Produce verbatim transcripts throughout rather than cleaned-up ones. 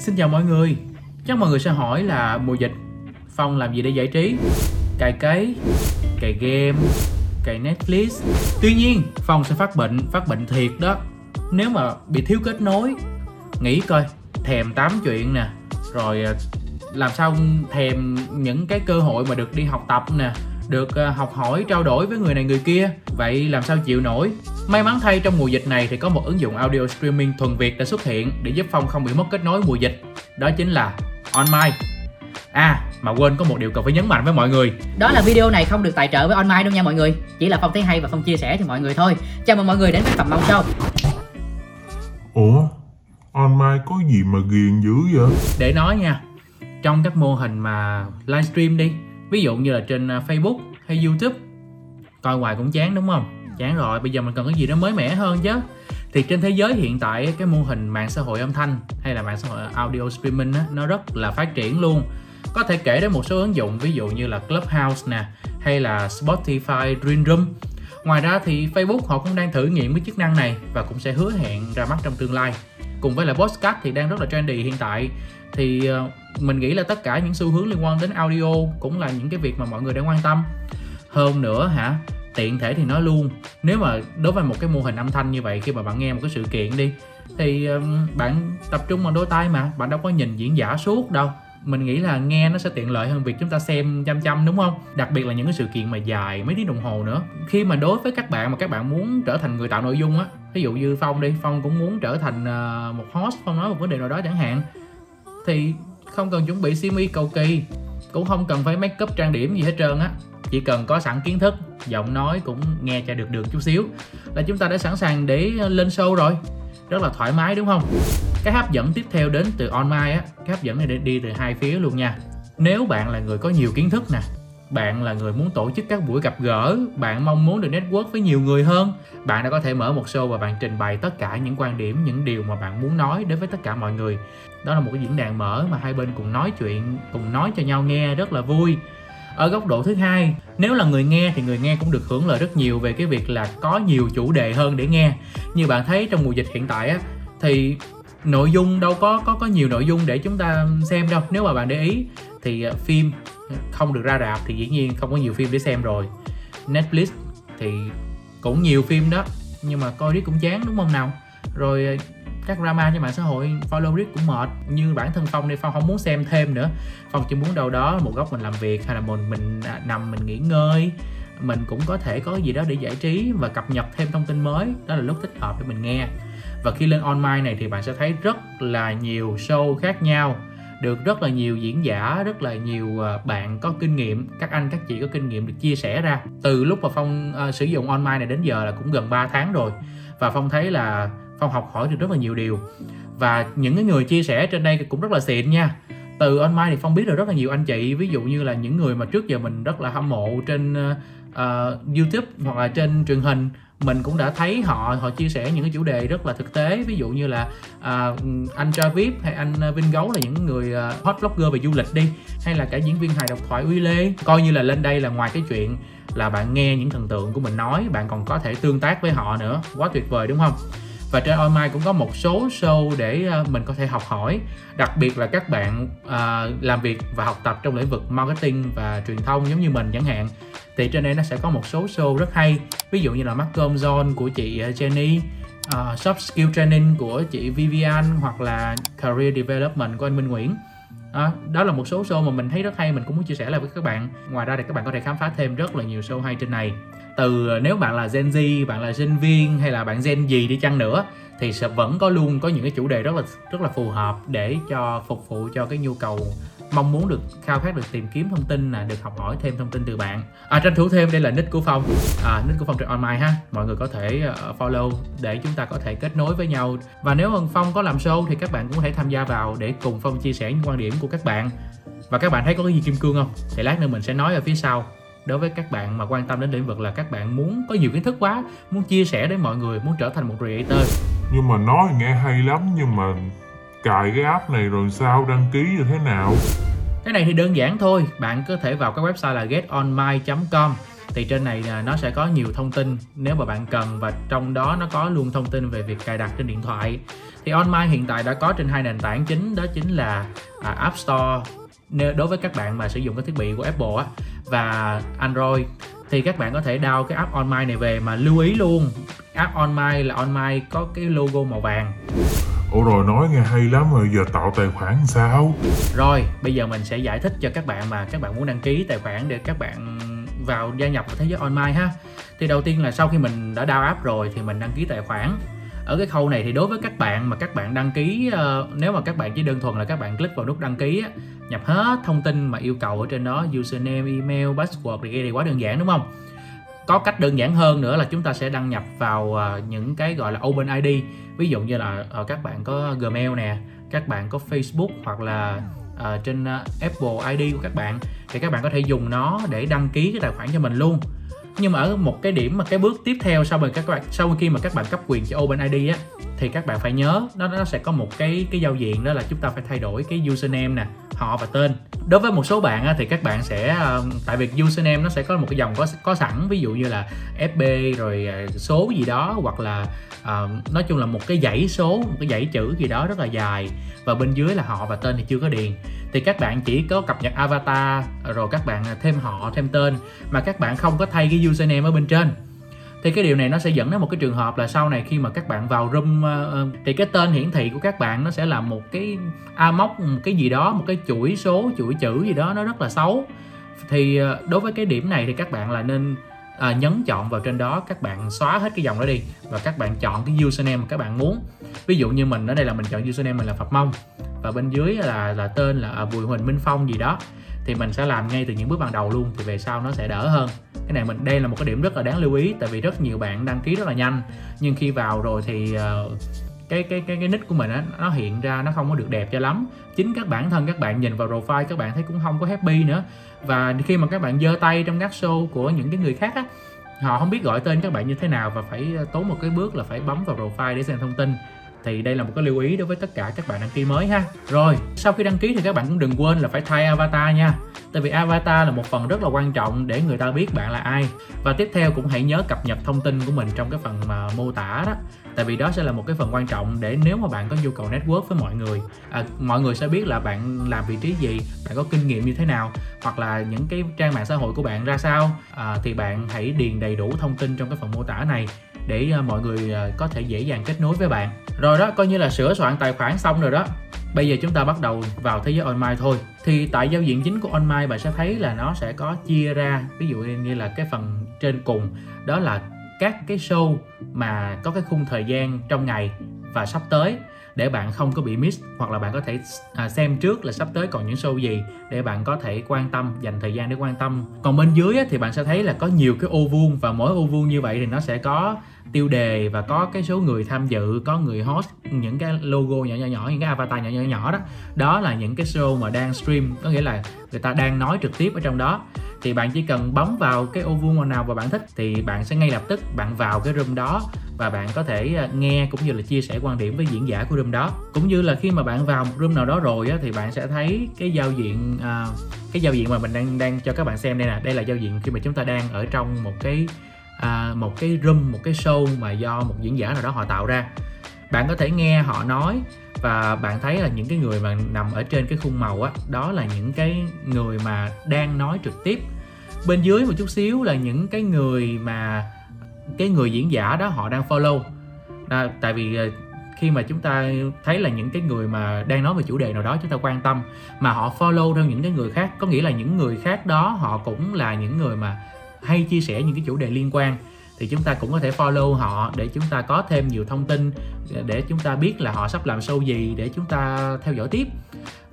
Xin chào mọi người. Chắc mọi người sẽ hỏi là mùa dịch Phong làm gì để giải trí? Cày cấy, cày game, cày Netflix. Tuy nhiên Phong sẽ phát bệnh, phát bệnh thiệt đó. Nếu mà bị thiếu kết nối, nghĩ coi, thèm tám chuyện nè, rồi làm sao thèm những cái cơ hội mà được đi học tập nè, được học hỏi, trao đổi với người này người kia. Vậy làm sao chịu nổi? May mắn thay trong mùa dịch này thì có một ứng dụng audio streaming thuần Việt đã xuất hiện để giúp Phong không bị mất kết nối mùa dịch. Đó chính là OnMy. À, mà quên có một điều cần phải nhấn mạnh với mọi người. Đó là video này không được tài trợ với OnMy đâu nha mọi người. Chỉ là Phong thấy hay và Phong chia sẻ cho mọi người thôi. Chào mừng mọi người đến với phần mau show. Ủa? OnMy có gì mà ghiền dữ vậy? Để nói nha, trong các mô hình mà livestream đi, ví dụ như là trên Facebook hay YouTube, coi hoài cũng chán đúng không? Chán rồi, bây giờ mình cần cái gì đó mới mẻ hơn chứ. Thì trên thế giới hiện tại cái mô hình mạng xã hội âm thanh hay là mạng xã hội audio streaming đó, nó rất là phát triển luôn. Có thể kể đến một số ứng dụng ví dụ như là Clubhouse nè, hay là Spotify Dreamroom. Ngoài ra thì Facebook họ cũng đang thử nghiệm với chức năng này và cũng sẽ hứa hẹn ra mắt trong tương lai. Cùng với là podcast thì đang rất là trendy hiện tại. Thì mình nghĩ là tất cả những xu hướng liên quan đến audio cũng là những cái việc mà mọi người đang quan tâm. Hơn nữa hả, tiện thể thì nói luôn, nếu mà đối với một cái mô hình âm thanh như vậy, khi mà bạn nghe một cái sự kiện đi, thì bạn tập trung vào đôi tai mà, bạn đâu có nhìn diễn giả suốt đâu. Mình nghĩ là nghe nó sẽ tiện lợi hơn việc chúng ta xem chăm chăm đúng không? Đặc biệt là những cái sự kiện mà dài mấy tiếng đồng hồ nữa. Khi mà đối với các bạn mà các bạn muốn trở thành người tạo nội dung á, ví dụ như Phong đi, Phong cũng muốn trở thành một host, Phong nói một vấn đề nào đó chẳng hạn, thì không cần chuẩn bị xi mi cầu kỳ, cũng không cần phải make up trang điểm gì hết trơn á, chỉ cần có sẵn kiến thức, giọng nói cũng nghe cho được được chút xíu là chúng ta đã sẵn sàng để lên show rồi. Rất là thoải mái đúng không? Cái hấp dẫn tiếp theo đến từ OnMy á, cái hấp dẫn này đi, đi từ hai phía luôn nha. Nếu bạn là người có nhiều kiến thức nè, bạn là người muốn tổ chức các buổi gặp gỡ, bạn mong muốn được network với nhiều người hơn, bạn đã có thể mở một show và bạn trình bày tất cả những quan điểm, những điều mà bạn muốn nói đến với tất cả mọi người. Đó là một cái diễn đàn mở mà hai bên cùng nói chuyện, cùng nói cho nhau nghe rất là vui. Ở góc độ thứ hai, nếu là người nghe thì người nghe cũng được hưởng lợi rất nhiều về cái việc là có nhiều chủ đề hơn để nghe. Như bạn thấy trong mùa dịch hiện tại á, thì nội dung đâu có có có nhiều nội dung để chúng ta xem đâu. Nếu mà bạn để ý thì phim không được ra rạp thì dĩ nhiên không có nhiều phim để xem rồi. Netflix thì cũng nhiều phim đó, nhưng mà coi riết cũng chán đúng không nào? Rồi các drama trên mạng xã hội follow riết cũng mệt. Như bản thân Phong đây, Phong không muốn xem thêm nữa. Phong chỉ muốn đâu đó một góc mình làm việc, hay là mình, mình nằm mình nghỉ ngơi, mình cũng có thể có gì đó để giải trí và cập nhật thêm thông tin mới. Đó là lúc thích hợp để mình nghe. Và khi lên OnMy này thì bạn sẽ thấy rất là nhiều show khác nhau, được rất là nhiều diễn giả, rất là nhiều bạn có kinh nghiệm, các anh các chị có kinh nghiệm được chia sẻ ra. Từ lúc mà Phong uh, sử dụng OnMy này đến giờ là cũng gần ba tháng rồi, và Phong thấy là Phong học hỏi được rất là nhiều điều. Và những cái người chia sẻ trên đây cũng rất là xịn nha. Từ OnMy thì Phong biết được rất là nhiều anh chị, ví dụ như là những người mà trước giờ mình rất là hâm mộ trên uh, YouTube hoặc là trên truyền hình, mình cũng đã thấy họ họ chia sẻ những cái chủ đề rất là thực tế. Ví dụ như là à, anh Travip hay anh Vinh Gấu là những người à, hot blogger về du lịch đi, hay là cả diễn viên hài độc thoại Ưu Lê. Coi như là lên đây là ngoài cái chuyện là bạn nghe những thần tượng của mình nói, bạn còn có thể tương tác với họ nữa, quá tuyệt vời đúng không? Và trên OnMy cũng có một số show để à, mình có thể học hỏi, đặc biệt là các bạn à, làm việc và học tập trong lĩnh vực marketing và truyền thông giống như mình chẳng hạn. Thì trên đây nó sẽ có một số show rất hay, ví dụ như là Market Zone của chị Jenny, uh, Soft Skill Training của chị Vivian, hoặc là Career Development của anh Minh Nguyễn. À, đó là một số show mà mình thấy rất hay, mình cũng muốn chia sẻ lại với các bạn. Ngoài ra thì các bạn có thể khám phá thêm rất là nhiều show hay trên này. Từ nếu bạn là Gen Z, bạn là sinh viên hay là bạn Gen gì đi chăng nữa, thì sẽ vẫn có luôn có những cái chủ đề rất là rất là phù hợp để cho phục vụ cho cái nhu cầu mong muốn được khao khát, được tìm kiếm thông tin, là được học hỏi thêm thông tin từ bạn. À, tranh thủ thêm đây là nick của Phong, à, nick của Phong trên OnMy ha. Mọi người có thể follow để chúng ta có thể kết nối với nhau. Và nếu hơn Phong có làm show thì các bạn cũng có thể tham gia vào để cùng Phong chia sẻ những quan điểm của các bạn. Và các bạn thấy có cái gì kim cương không? Thì lát nữa mình sẽ nói ở phía sau. Đối với các bạn mà quan tâm đến lĩnh vực là các bạn muốn có nhiều kiến thức quá, muốn chia sẻ đến mọi người, muốn trở thành một creator. Nhưng mà nói nghe hay lắm, nhưng mà cài cái app này rồi sao, đăng ký như thế nào? Cái này thì đơn giản thôi, bạn có thể vào cái website là getonmy chấm com. Thì trên này nó sẽ có nhiều thông tin nếu mà bạn cần, và trong đó nó có luôn thông tin về việc cài đặt trên điện thoại. Thì OnMy hiện tại đã có trên hai nền tảng chính, đó chính là App Store đối với các bạn mà sử dụng các thiết bị của Apple á, và Android. Thì các bạn có thể download cái app OnMy này về, mà lưu ý luôn app OnMy là OnMy có cái logo màu vàng. Ủa rồi nói nghe hay lắm, rồi giờ tạo tài khoản sao? Rồi bây giờ mình sẽ giải thích cho các bạn mà các bạn muốn đăng ký tài khoản để các bạn vào gia nhập vào thế giới OnMy ha. Thì đầu tiên là sau khi mình đã download app rồi thì mình đăng ký tài khoản. Ở cái khâu này thì đối với các bạn mà các bạn đăng ký, nếu mà các bạn chỉ đơn thuần là các bạn click vào nút đăng ký, nhập hết thông tin mà yêu cầu ở trên đó, username, email, password thì cái này quá đơn giản đúng không? Có cách đơn giản hơn nữa là chúng ta sẽ đăng nhập vào những cái gọi là Open i đê. Ví dụ như là các bạn có Gmail nè, các bạn có Facebook, hoặc là trên Apple i đê của các bạn, thì các bạn có thể dùng nó để đăng ký cái tài khoản cho mình luôn. Nhưng mà ở một cái điểm mà cái bước tiếp theo sau mình các bạn sau khi mà các bạn cấp quyền cho OpenID á, thì các bạn phải nhớ nó nó sẽ có một cái cái giao diện, đó là chúng ta phải thay đổi cái username nè, họ và tên. Đối với một số bạn á, thì các bạn sẽ, tại vì username nó sẽ có một cái dòng có có sẵn, ví dụ như là ép bê rồi số gì đó, hoặc là uh, nói chung là một cái dãy số, một cái dãy chữ gì đó rất là dài, và bên dưới là họ và tên thì chưa có điền. Thì các bạn chỉ có cập nhật avatar rồi các bạn thêm họ, thêm tên, mà các bạn không có thay cái username ở bên trên. Thì cái điều này nó sẽ dẫn đến một cái trường hợp là sau này khi mà các bạn vào room thì cái tên hiển thị của các bạn nó sẽ là một cái a móc, một cái gì đó, một cái chuỗi số, chuỗi chữ gì đó, nó rất là xấu. Thì đối với cái điểm này thì các bạn là nên à, nhấn chọn vào trên đó, các bạn xóa hết cái dòng đó đi và các bạn chọn cái username mà các bạn muốn. Ví dụ như mình ở đây là mình chọn username mình là Phạm Mông, và bên dưới là là tên là Bùi Huỳnh Minh Phong gì đó. Thì mình sẽ làm ngay từ những bước ban đầu luôn, thì về sau nó sẽ đỡ hơn. Cái này mình đây là một cái điểm rất là đáng lưu ý, tại vì rất nhiều bạn đăng ký rất là nhanh, nhưng khi vào rồi thì uh, cái cái cái cái nick của mình á, nó hiện ra nó không có được đẹp cho lắm. Chính các bản thân các bạn nhìn vào profile các bạn thấy cũng không có happy nữa, và khi mà các bạn giơ tay trong các show của những cái người khác á, họ không biết gọi tên các bạn như thế nào và phải tốn một cái bước là phải bấm vào profile để xem thông tin. Thì đây là một cái lưu ý đối với tất cả các bạn đăng ký mới ha. Rồi sau khi đăng ký thì các bạn cũng đừng quên là phải thay avatar nha, tại vì avatar là một phần rất là quan trọng để người ta biết bạn là ai. Và tiếp theo cũng hãy nhớ cập nhật thông tin của mình trong cái phần mà mô tả đó, tại vì đó sẽ là một cái phần quan trọng để nếu mà bạn có nhu cầu network với mọi người, à, mọi người sẽ biết là bạn làm vị trí gì, bạn có kinh nghiệm như thế nào, hoặc là những cái trang mạng xã hội của bạn ra sao. À, thì bạn hãy điền đầy đủ thông tin trong cái phần mô tả này để mọi người có thể dễ dàng kết nối với bạn. Rồi đó, coi như là sửa soạn tài khoản xong rồi đó. Bây giờ chúng ta bắt đầu vào thế giới online thôi. Thì tại giao diện chính của online bạn sẽ thấy là nó sẽ có chia ra, ví dụ như là cái phần trên cùng, đó là các cái show mà có cái khung thời gian trong ngày và sắp tới, để bạn không có bị miss, hoặc là bạn có thể xem trước là sắp tới còn những show gì để bạn có thể quan tâm, dành thời gian để quan tâm. Còn bên dưới thì bạn sẽ thấy là có nhiều cái ô vuông, và mỗi ô vuông như vậy thì nó sẽ có tiêu đề và có cái số người tham dự, có người host, những cái logo nhỏ nhỏ nhỏ, những cái avatar nhỏ nhỏ nhỏ đó. Đó là những cái show mà đang stream, có nghĩa là người ta đang nói trực tiếp ở trong đó. Thì bạn chỉ cần bấm vào cái ô vuông nào mà bạn thích thì bạn sẽ ngay lập tức bạn vào cái room đó, và bạn có thể nghe cũng như là chia sẻ quan điểm với diễn giả của room đó. Cũng như là khi mà bạn vào một room nào đó rồi á, thì bạn sẽ thấy cái giao diện à, cái giao diện mà mình đang đang cho các bạn xem đây nè. Đây là giao diện khi mà chúng ta đang ở trong một cái à, một cái room, một cái show mà do một diễn giả nào đó họ tạo ra. Bạn có thể nghe họ nói, và bạn thấy là những cái người mà nằm ở trên cái khung màu á, đó là những cái người mà đang nói trực tiếp. Bên dưới một chút xíu là những cái người mà cái người diễn giả đó họ đang follow. À, tại vì khi mà chúng ta thấy là những cái người mà đang nói về chủ đề nào đó chúng ta quan tâm mà họ follow theo những cái người khác, có nghĩa là những người khác đó họ cũng là những người mà hay chia sẻ những cái chủ đề liên quan, thì chúng ta cũng có thể follow họ để chúng ta có thêm nhiều thông tin, để chúng ta biết là họ sắp làm show gì để chúng ta theo dõi tiếp.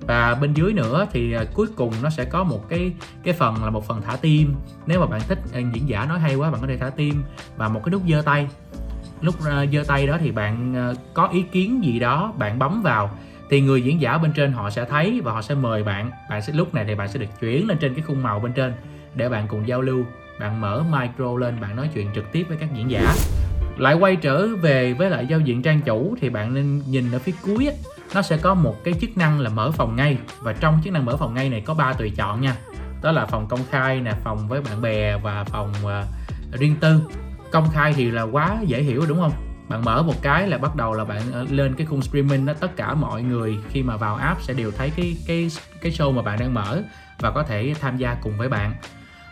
Và bên dưới nữa thì cuối cùng nó sẽ có một cái cái phần là một phần thả tim. Nếu mà bạn thích diễn giả nói hay quá, bạn có thể thả tim, và một cái nút giơ tay. Lúc giơ tay đó thì bạn có ý kiến gì đó, bạn bấm vào thì người diễn giả bên trên họ sẽ thấy và họ sẽ mời bạn. Bạn sẽ lúc này thì bạn sẽ được chuyển lên trên cái khung màu bên trên để bạn cùng giao lưu. Bạn mở micro lên, bạn nói chuyện trực tiếp với các diễn giả. Lại quay trở về với lại giao diện trang chủ thì bạn nên nhìn ở phía cuối á, nó sẽ có một cái chức năng là mở phòng ngay. Và trong chức năng mở phòng ngay này có ba tùy chọn nha. đó là phòng công khai nè, phòng với bạn bè và phòng uh, riêng tư. Công khai thì là quá dễ hiểu đúng không? Bạn mở một cái là bắt đầu là bạn lên cái khung streaming đó, tất cả mọi người khi mà vào app sẽ đều thấy cái cái cái show mà bạn đang mở và có thể tham gia cùng với bạn.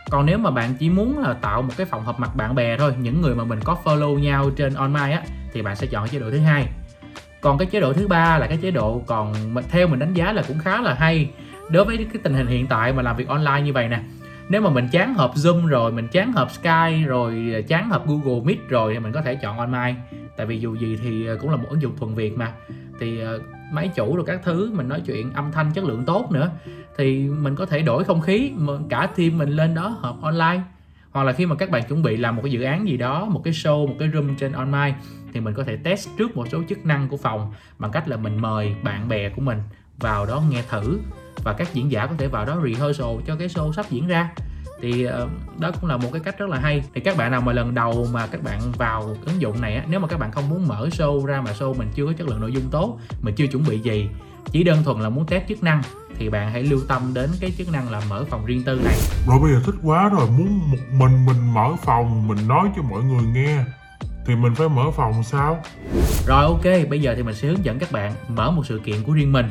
Còn nếu mà bạn chỉ muốn là tạo một cái phòng họp mặt bạn bè thôi, những người mà mình có follow nhau trên OnMy á, thì bạn sẽ chọn chế độ thứ hai. Còn cái chế độ thứ ba là cái chế độ còn theo mình đánh giá là cũng khá là hay đối với cái tình hình hiện tại mà làm việc online như vậy nè. Nếu mà mình chán họp Zoom rồi, mình chán họp Skype rồi, chán họp Google Meet rồi thì mình có thể chọn OnMy. Tại vì dù gì thì cũng là một ứng dụng thuần Việt mà, thì máy chủ rồi các thứ, mình nói chuyện âm thanh chất lượng tốt nữa, thì mình có thể đổi không khí, cả team mình lên đó họp online. Hoặc là khi mà các bạn chuẩn bị làm một cái dự án gì đó, một cái show, một cái room trên online, thì mình có thể test trước một số chức năng của phòng bằng cách là mình mời bạn bè của mình vào đó nghe thử, và các diễn giả có thể vào đó rehearsal cho cái show sắp diễn ra. Thì đó cũng là một cái cách rất là hay. Thì các bạn nào mà lần đầu mà các bạn vào ứng dụng này á, nếu mà các bạn không muốn mở show ra mà show mình chưa có chất lượng nội dung tốt, mình chưa chuẩn bị gì, chỉ đơn thuần là muốn test chức năng, thì bạn hãy lưu tâm đến cái chức năng là mở phòng riêng tư này. Rồi bây giờ thích quá rồi, muốn một mình mình mở phòng, mình nói cho mọi người nghe, thì mình phải mở phòng sao? Rồi ok, bây giờ thì mình sẽ hướng dẫn các bạn mở một sự kiện của riêng mình.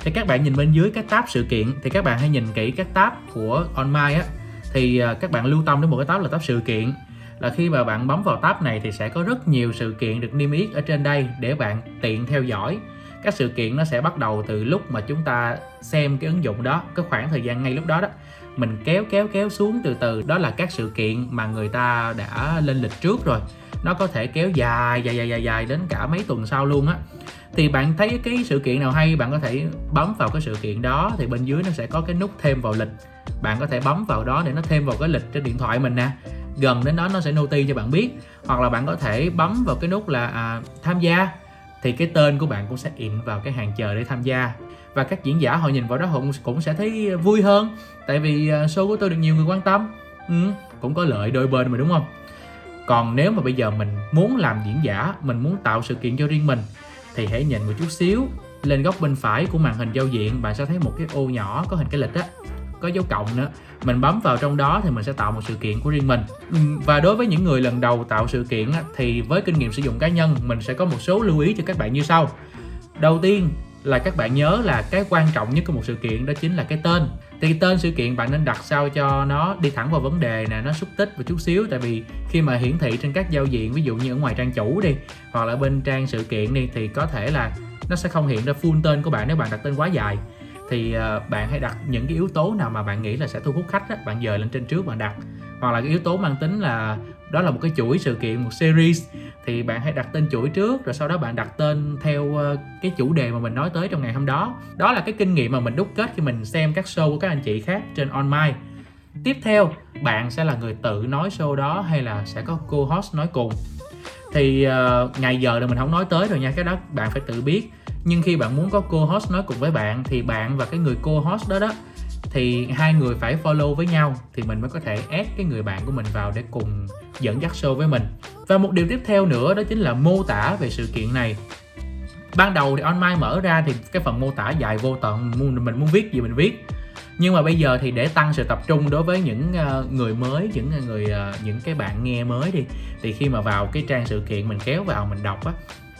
Thì các bạn nhìn bên dưới các tab sự kiện, thì các bạn hãy nhìn kỹ các tab của OnMy á, thì các bạn lưu tâm đến một cái tab là tab sự kiện. Là khi mà bạn bấm vào tab này thì sẽ có rất nhiều sự kiện được niêm yết ở trên đây để bạn tiện theo dõi. Các sự kiện nó sẽ bắt đầu từ lúc mà chúng ta xem cái ứng dụng đó, cái khoảng thời gian ngay lúc đó đó. Mình kéo kéo kéo xuống từ từ, đó là các sự kiện mà người ta đã lên lịch trước rồi. Nó có thể kéo dài dài dài dài, dài đến cả mấy tuần sau luôn á. Thì bạn thấy cái sự kiện nào hay, bạn có thể bấm vào cái sự kiện đó, thì bên dưới nó sẽ có cái nút thêm vào lịch. Bạn có thể bấm vào đó để nó thêm vào cái lịch trên điện thoại mình nè. Gần đến đó nó sẽ notify cho bạn biết. Hoặc là bạn có thể bấm vào cái nút là à, tham gia, thì cái tên của bạn cũng sẽ in vào cái hàng chờ để tham gia. Và các diễn giả họ nhìn vào đó họ cũng sẽ thấy vui hơn, tại vì show của tôi được nhiều người quan tâm. Ừ, cũng có lợi đôi bên mà đúng không? Còn nếu mà bây giờ mình muốn làm diễn giả, mình muốn tạo sự kiện cho riêng mình, thì hãy nhìn một chút xíu lên góc bên phải của màn hình giao diện, bạn sẽ thấy một cái ô nhỏ có hình cái lịch á, có dấu cộng nữa. Mình bấm vào trong đó thì mình sẽ tạo một sự kiện của riêng mình. Và đối với những người lần đầu tạo sự kiện thì với kinh nghiệm sử dụng cá nhân, mình sẽ có một số lưu ý cho các bạn như sau. Đầu tiên là các bạn nhớ là cái quan trọng nhất của một sự kiện đó chính là cái tên. Thì tên sự kiện bạn nên đặt sao cho nó đi thẳng vào vấn đề nè, nó xúc tích một chút xíu. Tại vì khi mà hiển thị trên các giao diện, ví dụ như ở ngoài trang chủ đi, hoặc là bên trang sự kiện đi, thì có thể là nó sẽ không hiện ra full tên của bạn nếu bạn đặt tên quá dài. Thì bạn hãy đặt những cái yếu tố nào mà bạn nghĩ là sẽ thu hút khách đó, bạn dời lên trên trước bạn đặt. Hoặc là cái yếu tố mang tính là đó là một cái chuỗi sự kiện, một series, thì bạn hãy đặt tên chuỗi trước, rồi sau đó bạn đặt tên theo cái chủ đề mà mình nói tới trong ngày hôm đó. Đó là cái kinh nghiệm mà mình đúc kết khi mình xem các show của các anh chị khác trên OnMy. Tiếp theo, bạn sẽ là người tự nói show đó hay là sẽ có co-host nói cùng. Thì uh, ngày giờ là mình không nói tới rồi nha, cái đó bạn phải tự biết. Nhưng khi bạn muốn có co-host nói cùng với bạn, thì bạn và cái người co-host đó đó, thì hai người phải follow với nhau, thì mình mới có thể add cái người bạn của mình vào để cùng dẫn dắt show với mình. Và một điều tiếp theo nữa đó chính là mô tả về sự kiện này. Ban đầu thì OnMy mở ra thì cái phần mô tả dài vô tận, mình muốn viết gì mình viết. Nhưng mà bây giờ thì để tăng sự tập trung đối với những người mới, những người những cái bạn nghe mới đi, thì khi mà vào cái trang sự kiện mình kéo vào mình đọc á,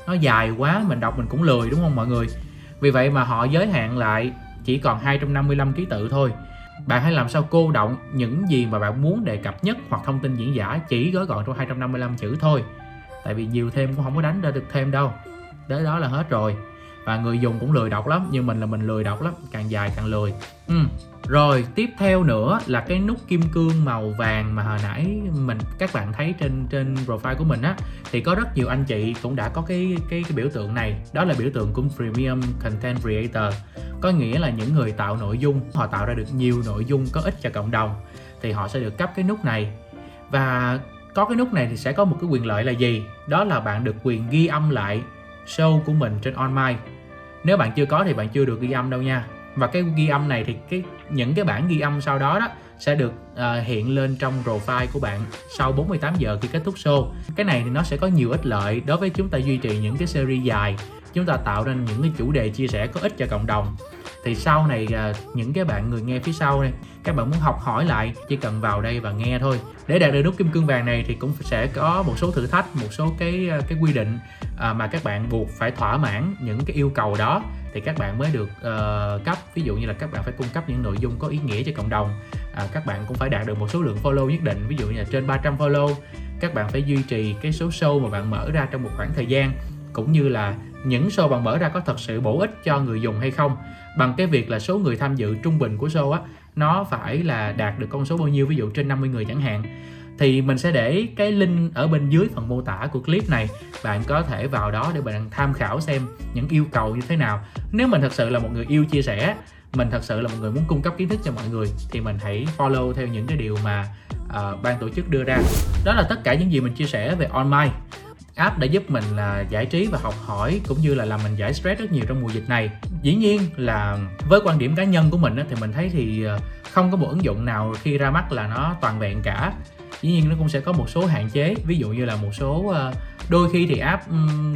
nó dài quá, mình đọc mình cũng lười đúng không mọi người? Vì vậy mà họ giới hạn lại chỉ còn hai trăm năm mươi lăm ký tự thôi. Bạn hãy làm sao cô đọng những gì mà bạn muốn đề cập nhất, hoặc thông tin diễn giả chỉ gói gọn trong hai trăm năm mươi lăm chữ thôi. Tại vì nhiều thêm cũng không có đánh ra được thêm đâu. Đến đó là hết rồi. Và người dùng cũng lười đọc lắm, như mình là mình lười đọc lắm, càng dài càng lười. Ừ. Rồi tiếp theo nữa là cái nút kim cương màu vàng mà hồi nãy mình các bạn thấy trên trên profile của mình á, thì có rất nhiều anh chị cũng đã có cái cái, cái biểu tượng này. Đó là biểu tượng của Premium Content Creator, có nghĩa là những người tạo nội dung, họ tạo ra được nhiều nội dung có ích cho cộng đồng, thì họ sẽ được cấp cái nút này. Và có cái nút này thì sẽ có một cái quyền lợi là gì? Đó là bạn được quyền ghi âm lại show của mình trên OnMy. Nếu bạn chưa có thì bạn chưa được ghi âm đâu nha. Và cái ghi âm này thì cái những cái bản ghi âm sau đó đó sẽ được uh, hiện lên trong profile của bạn sau bốn mươi tám giờ khi kết thúc show. Cái này thì nó sẽ có nhiều ích lợi đối với chúng ta duy trì những cái series dài, chúng ta tạo ra những cái chủ đề chia sẻ có ích cho cộng đồng. Thì sau này những cái bạn người nghe phía sau này, các bạn muốn học hỏi lại chỉ cần vào đây và nghe thôi. Để đạt được nút kim cương vàng này thì cũng sẽ có một số thử thách, một số cái cái quy định mà các bạn buộc phải thỏa mãn những cái yêu cầu đó thì các bạn mới được uh, cấp. Ví dụ như là các bạn phải cung cấp những nội dung có ý nghĩa cho cộng đồng, à, các bạn cũng phải đạt được một số lượng follow nhất định, ví dụ như là trên ba trăm follow. Các bạn phải duy trì cái số show mà bạn mở ra trong một khoảng thời gian, cũng như là những show bạn mở ra có thật sự bổ ích cho người dùng hay không, bằng cái việc là số người tham dự trung bình của show á, nó phải là đạt được con số bao nhiêu, ví dụ trên năm mươi người chẳng hạn. Thì mình sẽ để cái link ở bên dưới phần mô tả của clip này, bạn có thể vào đó để bạn tham khảo xem những yêu cầu như thế nào. Nếu mình thật sự là một người yêu chia sẻ, mình thật sự là một người muốn cung cấp kiến thức cho mọi người, thì mình hãy follow theo những cái điều mà uh, ban tổ chức đưa ra. Đó là tất cả những gì mình chia sẻ về OnMy. App đã giúp mình là giải trí và học hỏi, cũng như là làm mình giải stress rất nhiều trong mùa dịch này. Dĩ nhiên là với quan điểm cá nhân của mình thì mình thấy thì không có một ứng dụng nào khi ra mắt là nó toàn vẹn cả. Dĩ nhiên nó cũng sẽ có một số hạn chế, ví dụ như là một số đôi khi thì app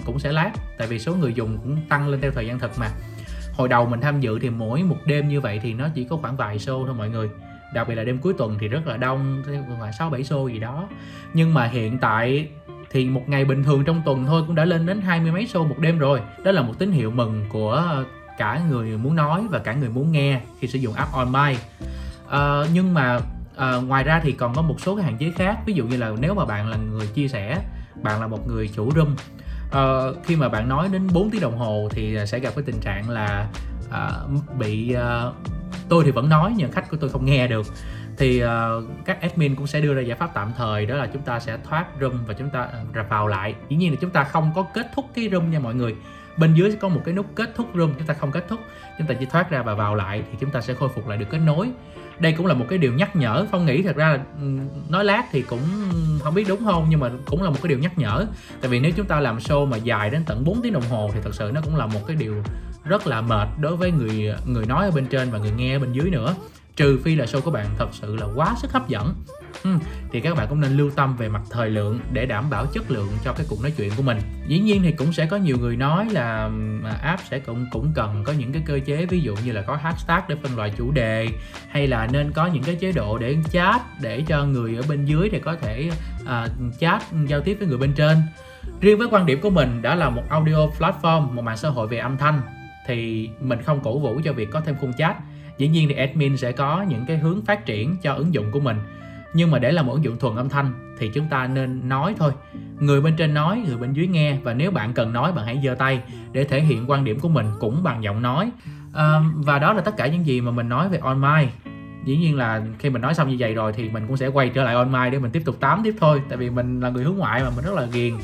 cũng sẽ lag, tại vì số người dùng cũng tăng lên theo thời gian thật mà. Hồi đầu mình tham dự thì mỗi một đêm như vậy thì nó chỉ có khoảng vài show thôi mọi người, đặc biệt là đêm cuối tuần thì rất là đông, khoảng sáu bảy show gì đó. Nhưng mà hiện tại thì một ngày bình thường trong tuần thôi cũng đã lên đến hai mươi mấy show một đêm rồi. Đó là một tín hiệu mừng của cả người muốn nói và cả người muốn nghe khi sử dụng app OnMy. À, nhưng mà à, ngoài ra thì còn có một số cái hạn chế khác. Ví dụ như là nếu mà bạn là người chia sẻ, bạn là một người chủ room, à, khi mà bạn nói đến bốn tiếng đồng hồ thì sẽ gặp cái tình trạng là à, bị à, tôi thì vẫn nói nhưng khách của tôi không nghe được. Thì uh, các admin cũng sẽ đưa ra giải pháp tạm thời, đó là chúng ta sẽ thoát room và chúng ta vào lại. Dĩ nhiên là chúng ta không có kết thúc cái room nha mọi người. Bên dưới có một cái nút kết thúc room, chúng ta không kết thúc, chúng ta chỉ thoát ra và vào lại thì chúng ta sẽ khôi phục lại được kết nối. Đây cũng là một cái điều nhắc nhở. Phong nghĩ thật ra là nói lát thì cũng không biết đúng không, nhưng mà cũng là một cái điều nhắc nhở. Tại vì nếu chúng ta làm show mà dài đến tận bốn tiếng đồng hồ thì thật sự nó cũng là một cái điều rất là mệt đối với người người nói ở bên trên và người nghe ở bên dưới nữa. Trừ phi là show của bạn thật sự là quá sức hấp dẫn, ừ, thì các bạn cũng nên lưu tâm về mặt thời lượng để đảm bảo chất lượng cho cái cuộc nói chuyện của mình. Dĩ nhiên thì cũng sẽ có nhiều người nói là app sẽ cũng, cũng cần có những cái cơ chế, ví dụ như là có hashtag để phân loại chủ đề, hay là nên có những cái chế độ để chat, để cho người ở bên dưới để có thể uh, chat giao tiếp với người bên trên. Riêng với quan điểm của mình, đã là một audio platform, một mạng xã hội về âm thanh, thì mình không cổ vũ cho việc có thêm khung chat. Dĩ nhiên thì admin sẽ có những cái hướng phát triển cho ứng dụng của mình. Nhưng mà để là một ứng dụng thuần âm thanh thì chúng ta nên nói thôi. Người bên trên nói, người bên dưới nghe. Và nếu bạn cần nói, bạn hãy giơ tay để thể hiện quan điểm của mình cũng bằng giọng nói. À, và đó là tất cả những gì mà mình nói về OnMy. Dĩ nhiên là khi mình nói xong như vậy rồi thì mình cũng sẽ quay trở lại OnMy để mình tiếp tục tám tiếp thôi. Tại vì mình là người hướng ngoại mà mình rất là ghiền.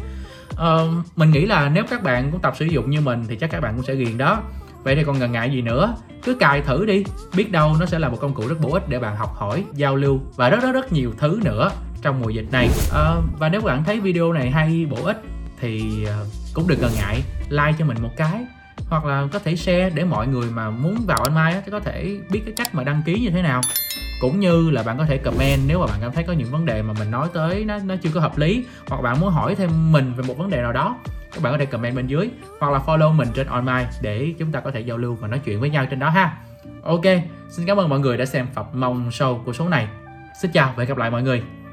À, mình nghĩ là nếu các bạn cũng tập sử dụng như mình thì chắc các bạn cũng sẽ ghiền đó. Vậy thì còn ngần ngại gì nữa, cứ cài thử đi, biết đâu nó sẽ là một công cụ rất bổ ích để bạn học hỏi, giao lưu và rất rất rất nhiều thứ nữa trong mùa dịch này. À, và nếu bạn thấy video này hay, bổ ích thì cũng đừng ngần ngại like cho mình một cái, hoặc là có thể share để mọi người mà muốn vào online có thể biết cái cách mà đăng ký như thế nào. Cũng như là bạn có thể comment nếu mà bạn cảm thấy có những vấn đề mà mình nói tới nó, nó chưa có hợp lý, hoặc bạn muốn hỏi thêm mình về một vấn đề nào đó, các bạn có thể comment bên dưới, hoặc là follow mình trên OnMy để chúng ta có thể giao lưu và nói chuyện với nhau trên đó ha. Ok, xin cảm ơn mọi người đã xem Phập Mông Show của số này. Xin chào và hẹn gặp lại mọi người.